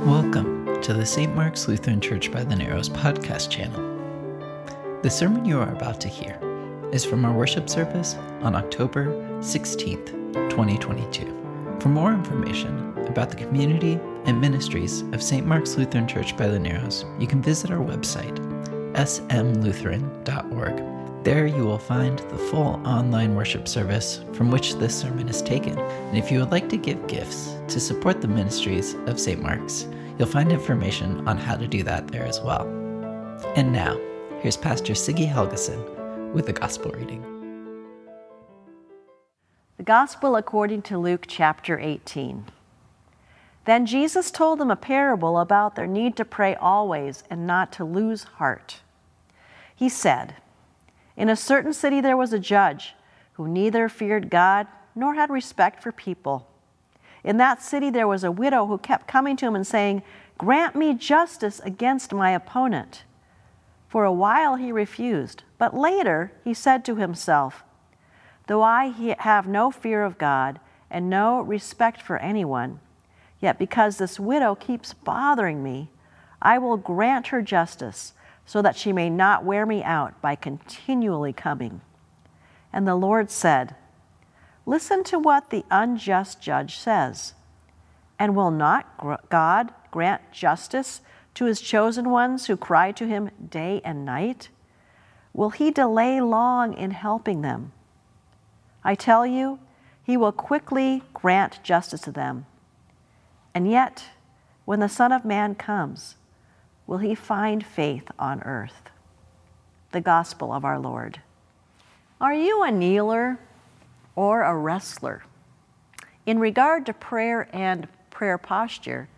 Welcome to the St. Mark's Lutheran Church by the Narrows podcast channel. The sermon you are about to hear is from our worship service on October 16th, 2022. For more information about the community and ministries of St. Mark's Lutheran Church by the Narrows, you can visit our website, smlutheran.org. There you will find the full online worship service from which this sermon is taken. And if you would like to give gifts to support the ministries of St. Mark's, you'll find information on how to do that there as well. And now, here's Pastor Siggy Helgeson with the Gospel reading. The Gospel according to Luke chapter 18. Then Jesus told them a parable about their need to pray always and not to lose heart. He said, "In a certain city there was a judge who neither feared God nor had respect for people. In that city there was a widow who kept coming to him and saying, 'Grant me justice against my opponent.' For a while he refused, but later he said to himself, 'Though I have no fear of God and no respect for anyone, yet because this widow keeps bothering me, I will grant her justice so that she may not wear me out by continually coming.' And the Lord said, 'Listen to what the unjust judge says. And will not God grant justice to his chosen ones who cry to him day and night? Will he delay long in helping them? I tell you, he will quickly grant justice to them. And yet, when the Son of Man comes, will he find faith on earth?'" The Gospel of our Lord. Are you a kneeler or a wrestler? In regard to prayer and prayer posture,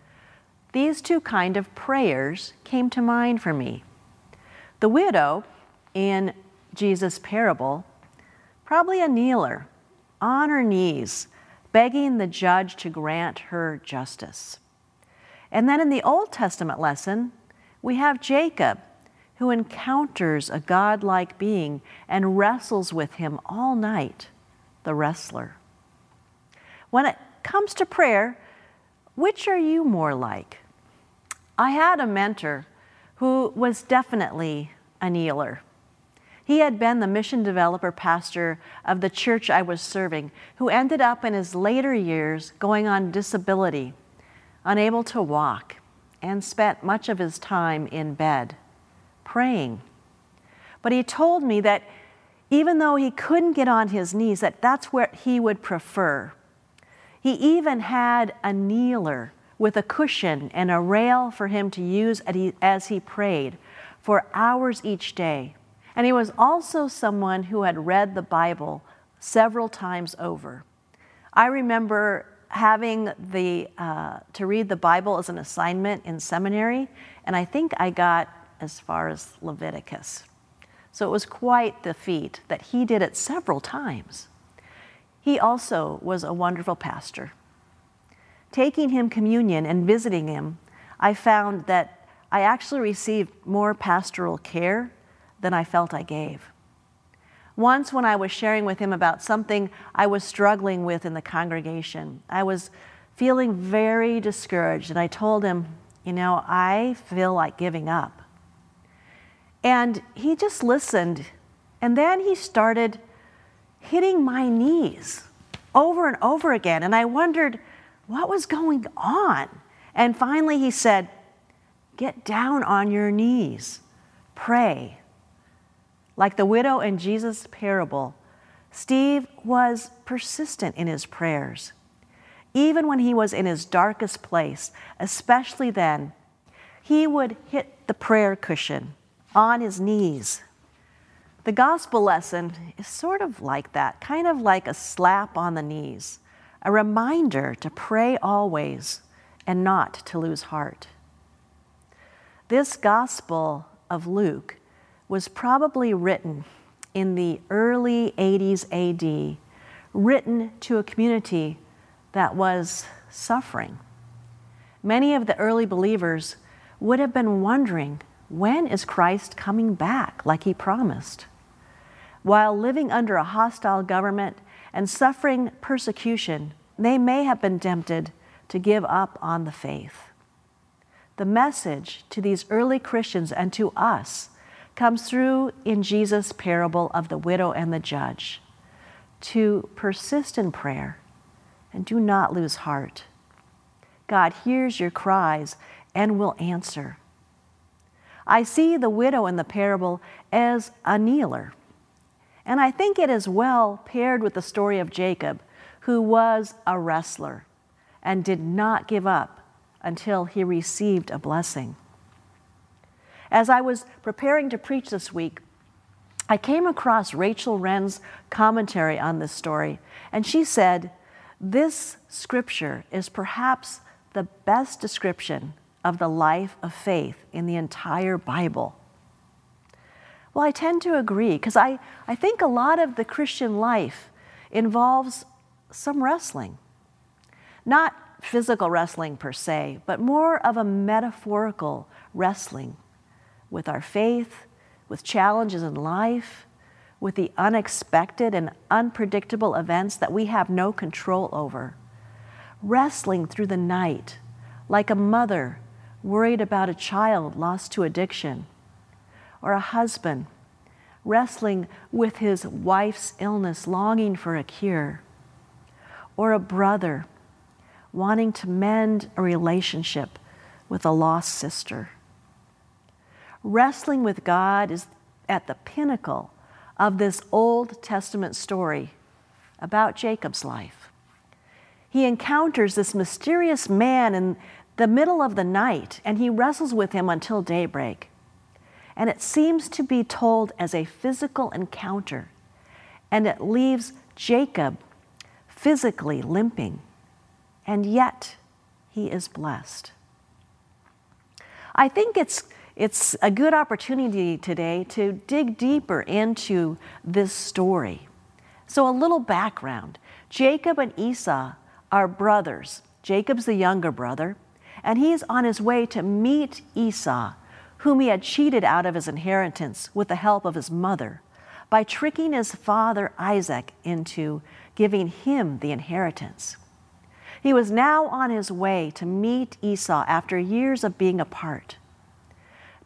these two kind of prayers came to mind for me. The widow in Jesus' parable, probably a kneeler, on her knees, begging the judge to grant her justice. And then in the Old Testament lesson, we have Jacob, who encounters a godlike being and wrestles with him all night, the wrestler. When it comes to prayer, which are you more like? I had a mentor who was definitely a kneeler. He had been the mission developer pastor of the church I was serving, who ended up in his later years going on disability, unable to walk, and spent much of his time in bed, praying. But he told me that even though he couldn't get on his knees, that's where he would prefer. He even had a kneeler with a cushion and a rail for him to use as he prayed for hours each day. And he was also someone who had read the Bible several times over. I remember having to read the Bible as an assignment in seminary, and I think I got as far as Leviticus. So it was quite the feat that he did it several times. He also was a wonderful pastor. Taking him communion and visiting him, I found that I actually received more pastoral care than I felt I gave. Once when I was sharing with him about something I was struggling with in the congregation, I was feeling very discouraged, and I told him, I feel like giving up. And he just listened, and then he started hitting my knees over and over again, and I wondered what was going on. And finally he said, "Get down on your knees, pray." Like the widow in Jesus' parable, Steve was persistent in his prayers. Even when he was in his darkest place, especially then, he would hit the prayer cushion on his knees. The gospel lesson is sort of like that, kind of like a slap on the knees, a reminder to pray always and not to lose heart. This Gospel of Luke was probably written in the early 80s AD, written to a community that was suffering. Many of the early believers would have been wondering, when is Christ coming back like he promised? While living under a hostile government and suffering persecution, they may have been tempted to give up on the faith. The message to these early Christians and to us comes through in Jesus' parable of the widow and the judge, to persist in prayer and do not lose heart. God hears your cries and will answer. I see the widow in the parable as a kneeler, and I think it is well paired with the story of Jacob, who was a wrestler and did not give up until he received a blessing. As I was preparing to preach this week, I came across Rachel Wren's commentary on this story, and she said, "This scripture is perhaps the best description of the life of faith in the entire Bible." Well, I tend to agree, because I think a lot of the Christian life involves some wrestling. Not physical wrestling per se, but more of a metaphorical wrestling with our faith, with challenges in life, with the unexpected and unpredictable events that we have no control over. Wrestling through the night, like a mother worried about a child lost to addiction, or a husband wrestling with his wife's illness, longing for a cure, or a brother wanting to mend a relationship with a lost sister. Wrestling with God is at the pinnacle of this Old Testament story about Jacob's life. He encounters this mysterious man in the middle of the night, and he wrestles with him until daybreak. And it seems to be told as a physical encounter, and it leaves Jacob physically limping, and yet he is blessed. I think it's a good opportunity today to dig deeper into this story. So a little background. Jacob and Esau are brothers. Jacob's the younger brother, and he's on his way to meet Esau, whom he had cheated out of his inheritance with the help of his mother by tricking his father Isaac into giving him the inheritance. He was now on his way to meet Esau after years of being apart.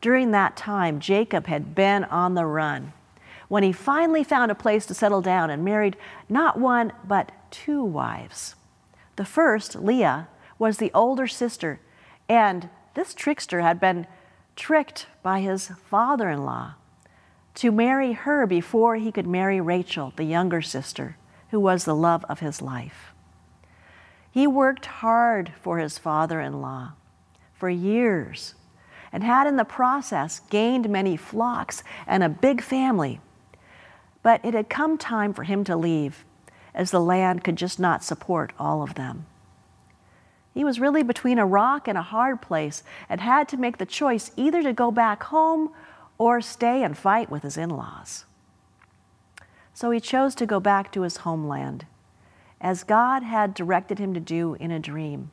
During that time, Jacob had been on the run. When he finally found a place to settle down and married not one, but two wives. The first, Leah, was the older sister, and this trickster had been tricked by his father-in-law to marry her before he could marry Rachel, the younger sister, who was the love of his life. He worked hard for his father-in-law for years, and had in the process gained many flocks and a big family. But it had come time for him to leave, as the land could just not support all of them. He was really between a rock and a hard place, and had to make the choice either to go back home or stay and fight with his in-laws. So he chose to go back to his homeland, as God had directed him to do in a dream,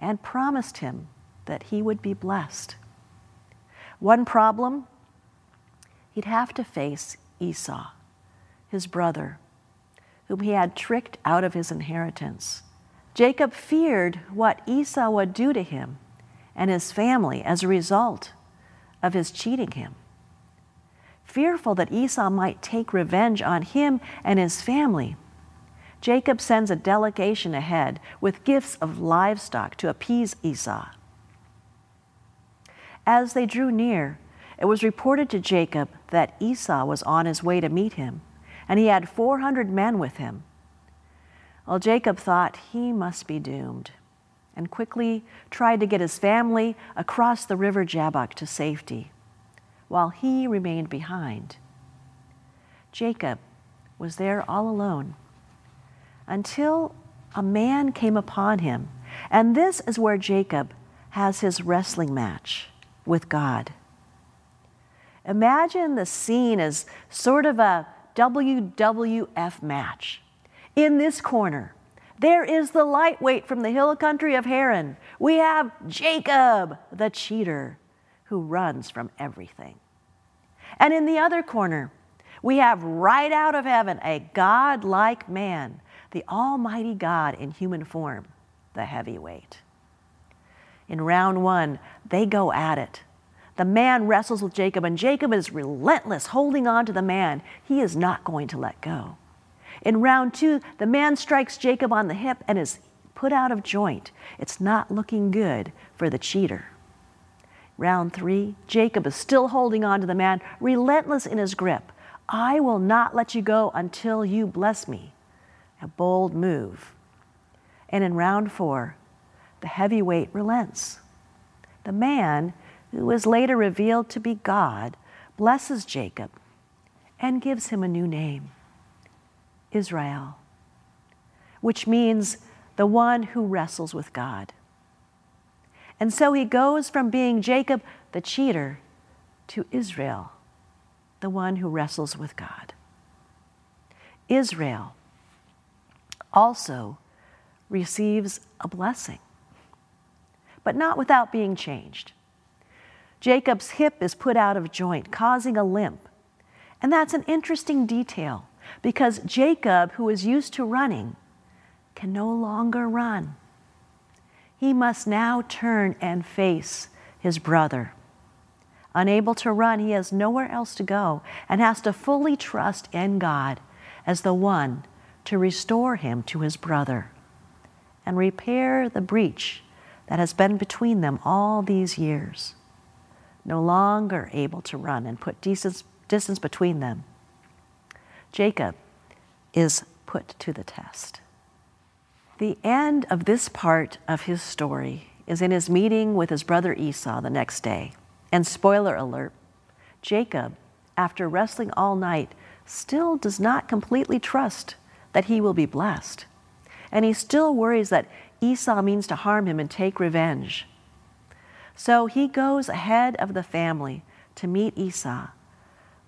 and promised him that he would be blessed. One problem, he'd have to face Esau, his brother, whom he had tricked out of his inheritance. Jacob feared what Esau would do to him and his family as a result of his cheating him. Fearful that Esau might take revenge on him and his family, Jacob sends a delegation ahead with gifts of livestock to appease Esau. As they drew near, it was reported to Jacob that Esau was on his way to meet him, and he had 400 men with him. Well, Jacob thought he must be doomed, and quickly tried to get his family across the river Jabbok to safety, while he remained behind. Jacob was there all alone, until a man came upon him, and this is where Jacob has his wrestling match with God. Imagine the scene as sort of a WWF match. In this corner, there is the lightweight from the hill country of Haran. We have Jacob, the cheater, who runs from everything. And in the other corner, we have right out of heaven, a God-like man, the Almighty God in human form, the heavyweight. In round one, they go at it. The man wrestles with Jacob, and Jacob is relentless, holding on to the man. He is not going to let go. In round two, the man strikes Jacob on the hip and is put out of joint. It's not looking good for the cheater. Round three, Jacob is still holding on to the man, relentless in his grip. I will not let you go until you bless me. A bold move. And in round four, the heavyweight relents. The man, who is later revealed to be God, blesses Jacob and gives him a new name, Israel, which means the one who wrestles with God. And so he goes from being Jacob, the cheater, to Israel, the one who wrestles with God. Israel also receives a blessing, but not without being changed. Jacob's hip is put out of joint, causing a limp. And that's an interesting detail, because Jacob, who is used to running, can no longer run. He must now turn and face his brother. Unable to run, he has nowhere else to go and has to fully trust in God as the one to restore him to his brother and repair the breach that has been between them all these years. No longer able to run and put distance between them, Jacob is put to the test. The end of this part of his story is in his meeting with his brother Esau the next day. And spoiler alert, Jacob, after wrestling all night, still does not completely trust that he will be blessed. And he still worries that Esau means to harm him and take revenge. So he goes ahead of the family to meet Esau,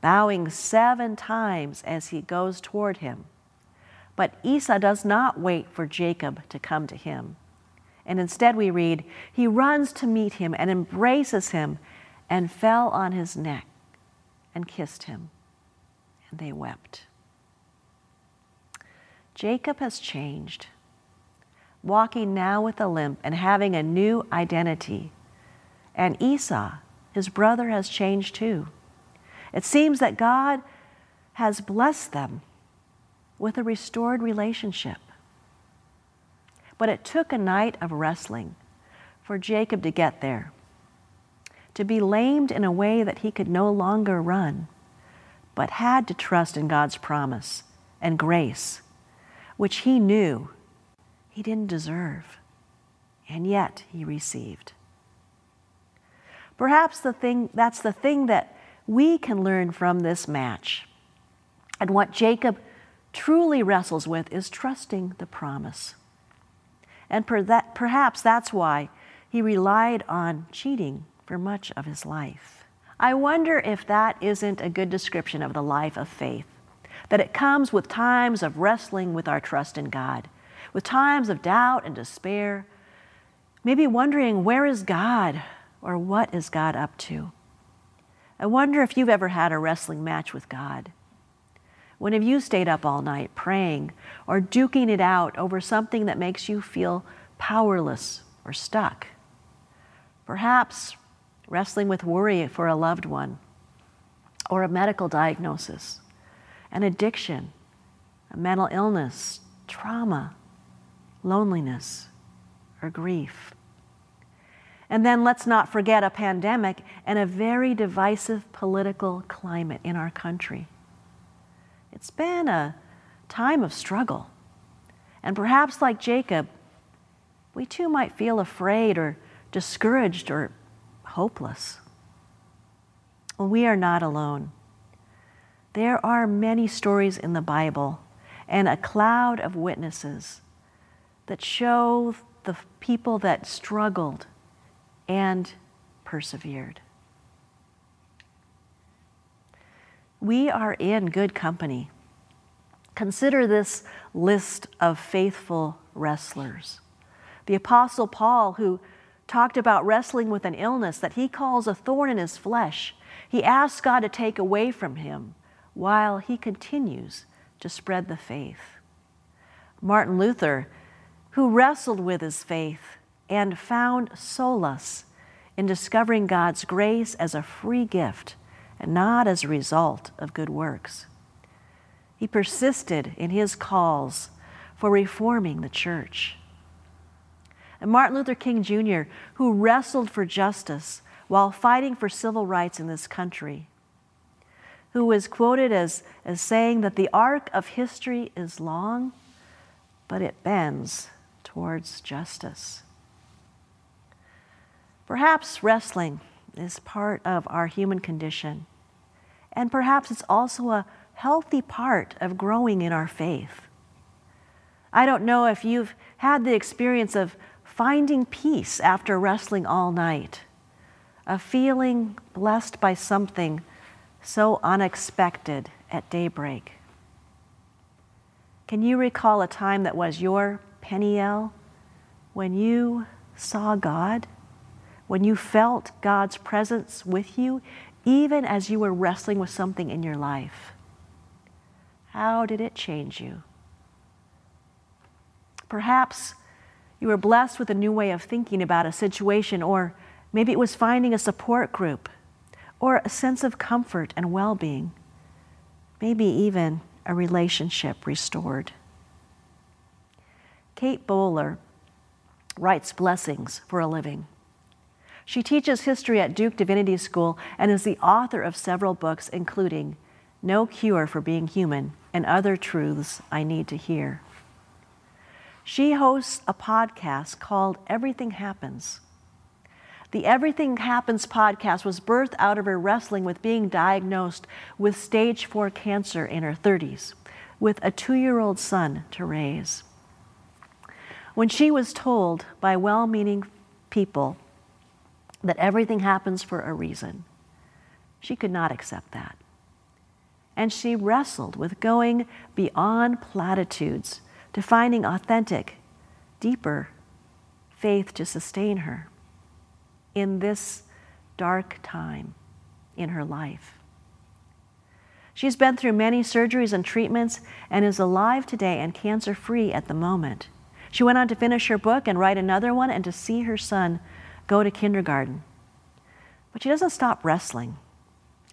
bowing 7 times as he goes toward him. But Esau does not wait for Jacob to come to him. And instead we read, he runs to meet him and embraces him and fell on his neck and kissed him. And they wept. Jacob has changed, walking now with a limp and having a new identity. And Esau, his brother, has changed too. It seems that God has blessed them with a restored relationship. But it took a night of wrestling for Jacob to get there, to be lamed in a way that he could no longer run, but had to trust in God's promise and grace, which he knew he didn't deserve, and yet he received. Perhaps that's the thing that we can learn from this match. And what Jacob truly wrestles with is trusting the promise. And perhaps that's why he relied on cheating for much of his life. I wonder if that isn't a good description of the life of faith, that it comes with times of wrestling with our trust in God, with times of doubt and despair, maybe wondering, where is God, or what is God up to? I wonder if you've ever had a wrestling match with God. When have you stayed up all night praying or duking it out over something that makes you feel powerless or stuck? Perhaps wrestling with worry for a loved one, or a medical diagnosis, an addiction, a mental illness, trauma, loneliness, or grief. And then let's not forget a pandemic and a very divisive political climate in our country. It's been a time of struggle. And perhaps like Jacob, we too might feel afraid or discouraged or hopeless. Well, we are not alone. There are many stories in the Bible and a cloud of witnesses that show the people that struggled and persevered. We are in good company. Consider this list of faithful wrestlers. The Apostle Paul, who talked about wrestling with an illness that he calls a thorn in his flesh, he asks God to take away from him while he continues to spread the faith. Martin Luther, who wrestled with his faith and found solace in discovering God's grace as a free gift and not as a result of good works. He persisted in his calls for reforming the church. And Martin Luther King Jr., who wrestled for justice while fighting for civil rights in this country, who is quoted as saying that the arc of history is long, but it bends towards justice. Perhaps wrestling is part of our human condition, and perhaps it's also a healthy part of growing in our faith. I don't know if you've had the experience of finding peace after wrestling all night, of feeling blessed by something so unexpected at daybreak. Can you recall a time that was your Peniel, when you saw God, when you felt God's presence with you, even as you were wrestling with something in your life? How did it change you? Perhaps you were blessed with a new way of thinking about a situation, or maybe it was finding a support group, or a sense of comfort and well-being, maybe even a relationship restored. Kate Bowler writes blessings for a living. She teaches history at Duke Divinity School and is the author of several books, including No Cure for Being Human and Other Truths I Need to Hear. She hosts a podcast called Everything Happens. The Everything Happens podcast was birthed out of her wrestling with being diagnosed with stage 4 cancer in her 30s, with a 2-year-old son to raise. When she was told by well-meaning people that everything happens for a reason, she could not accept that. And she wrestled with going beyond platitudes to finding authentic, deeper faith to sustain her in this dark time in her life. She's been through many surgeries and treatments and is alive today and cancer-free at the moment. She went on to finish her book and write another one and to see her son go to kindergarten. But she doesn't stop wrestling,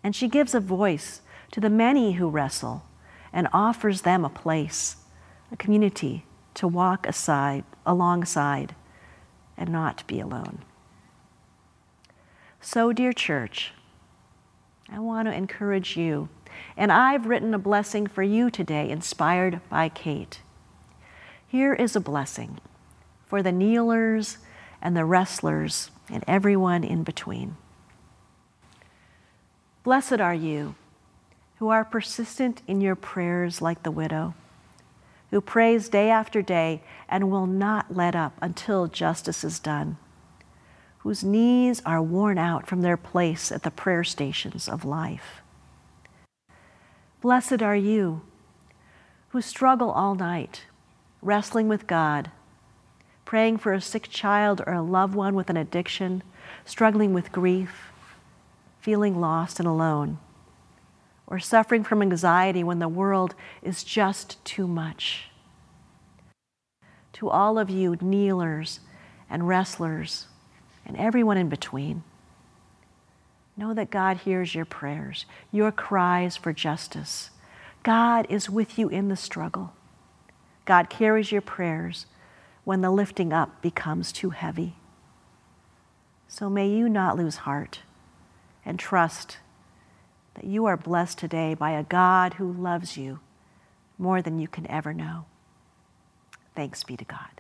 and she gives a voice to the many who wrestle and offers them a place, a community to walk alongside and not be alone. So, dear church, I want to encourage you, and I've written a blessing for you today inspired by Kate. Here is a blessing for the kneelers and the wrestlers and everyone in between. Blessed are you who are persistent in your prayers like the widow, who prays day after day and will not let up until justice is done, whose knees are worn out from their place at the prayer stations of life. Blessed are you who struggle all night, wrestling with God, praying for a sick child or a loved one with an addiction, struggling with grief, feeling lost and alone, or suffering from anxiety when the world is just too much. To all of you kneelers and wrestlers, and everyone in between, know that God hears your prayers, your cries for justice. God is with you in the struggle. God carries your prayers when the lifting up becomes too heavy. So may you not lose heart and trust that you are blessed today by a God who loves you more than you can ever know. Thanks be to God.